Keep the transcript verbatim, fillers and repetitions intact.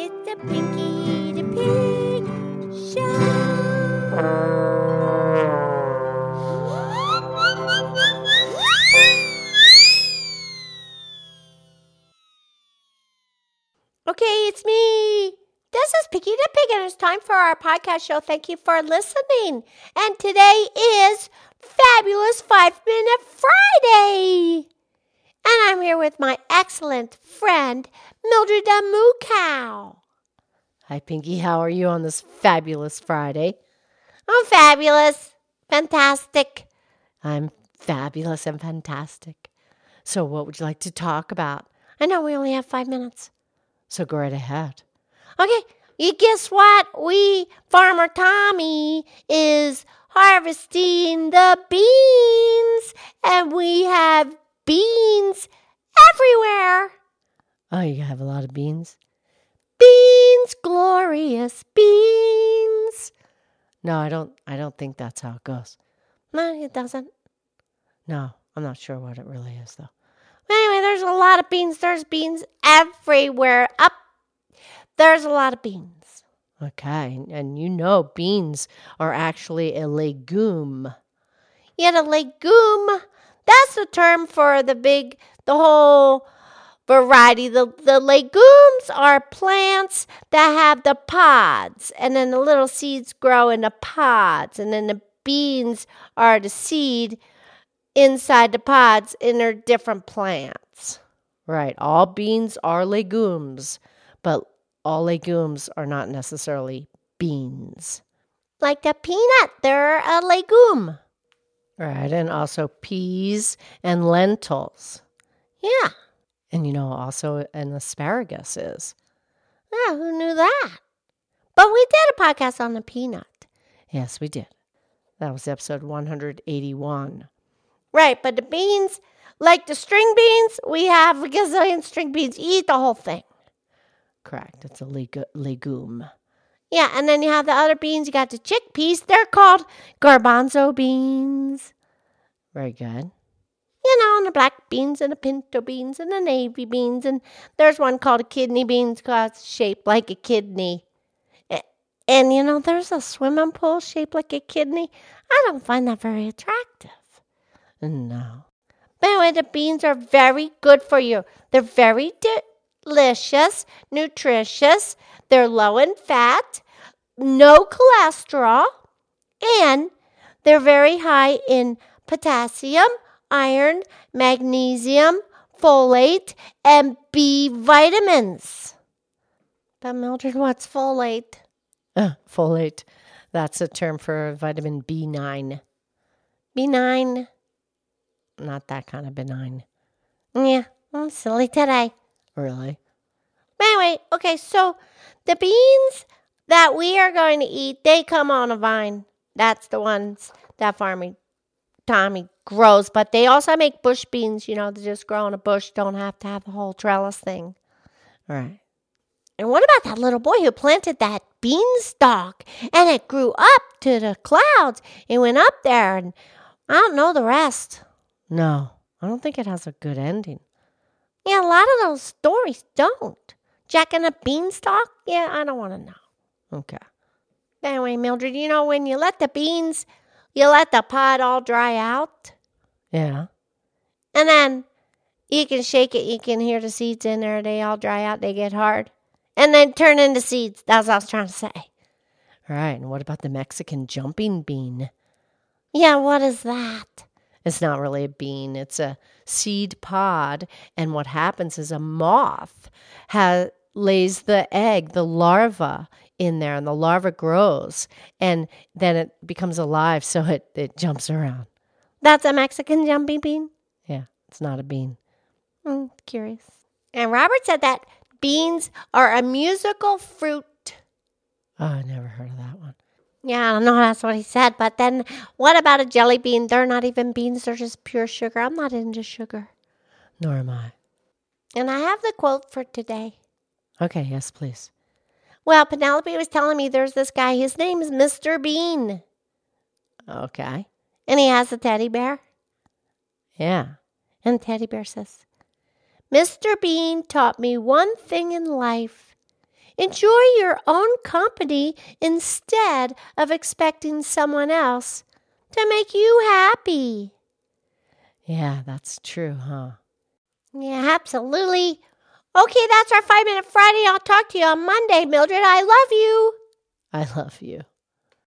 It's the Pinky the Pig Show. Okay, it's me. This is Pinky the Pig, and it's time for our podcast show. Thank you for listening. And today is Fabulous Five-Minute Friday. And I'm here with my excellent friend, Mildred the Moo Cow. Hi, Pinky. How are you on this fabulous Friday? I'm fabulous. Fantastic. I'm fabulous and fantastic. So what would you like to talk about? I know we only have five minutes. So go right ahead. Okay. You guess what? We, Farmer Tommy, is harvesting the beans. And we have beans everywhere. Oh, you have a lot of beans? Beans, glorious beans. No, I don't I don't think that's how it goes. No, it doesn't. No, I'm not sure what it really is, though. Anyway, there's a lot of beans. There's beans everywhere. Up. There's a lot of beans. Okay, and you know beans are actually a legume. Yet a legume, that's the term for the big, the whole variety. The, the legumes are plants that have the pods, and then the little seeds grow in the pods, and then the beans are the seed inside the pods, and they're different plants. Right. All beans are legumes, but all legumes are not necessarily beans. Like the peanut, they're a legume. Right, and also peas and lentils. Yeah. And you know, also an asparagus is. Yeah, who knew that? But we did a podcast on the peanut. Yes, we did. That was episode one hundred eighty-one. Right, but the beans, like the string beans, we have a gazillion string beans. You eat the whole thing. Correct, it's a leg- legume. Yeah, and then you have the other beans. You got the chickpeas. They're called garbanzo beans. Very good. You know, and the black beans and the pinto beans and the navy beans. And there's one called kidney beans because it's shaped like a kidney. And, and, you know, there's a swimming pool shaped like a kidney. I don't find that very attractive. No. But anyway, the beans are very good for you. They're very di- delicious, nutritious. They're low in fat, no cholesterol, and they're very high in potassium, iron, magnesium, folate, and B vitamins. But Mildred, what's folate? Uh, folate. That's a term for vitamin B nine. B nine. Not that kind of benign. Yeah, I'm silly today. Really? Anyway, okay, so the beans that we are going to eat, they come on a vine. That's the ones that Farmer Tommy grows. But they also make bush beans, you know, they just grow in a bush. Don't have to have the whole trellis thing. All right. And what about that little boy who planted that beanstalk? And it grew up to the clouds. It went up there, and I don't know the rest. No, I don't think it has a good ending. Yeah, a lot of those stories don't. Jack and the Beanstalk? Yeah, I don't want to know. Okay. Anyway, Mildred, you know when you let the beans, you let the pod all dry out? Yeah. And then you can shake it. You can hear the seeds in there. They all dry out. They get hard. And then turn into seeds. That's what I was trying to say. All right. And what about the Mexican jumping bean? Yeah, what is that? It's not really a bean. It's a seed pod. And what happens is a moth has, lays the egg, the larva in there, and the larva grows. And then it becomes alive, so it, it jumps around. That's a Mexican jumping bean? Yeah, it's not a bean. Mm, curious. And Robert said that beans are a musical fruit. Oh, I never heard of that one. Yeah, I don't know if that's what he said, but then what about a jelly bean? They're not even beans, they're just pure sugar. I'm not into sugar. Nor am I. And I have the quote for today. Okay, yes, please. Well, Penelope was telling me there's this guy, his name is Mister Bean. Okay. And he has a teddy bear. Yeah. And the teddy bear says, Mister Bean taught me one thing in life. Enjoy your own company instead of expecting someone else to make you happy. Yeah, that's true, huh? Yeah, absolutely. Okay, that's our five-minute Friday. I'll talk to you on Monday, Mildred. I love you. I love you.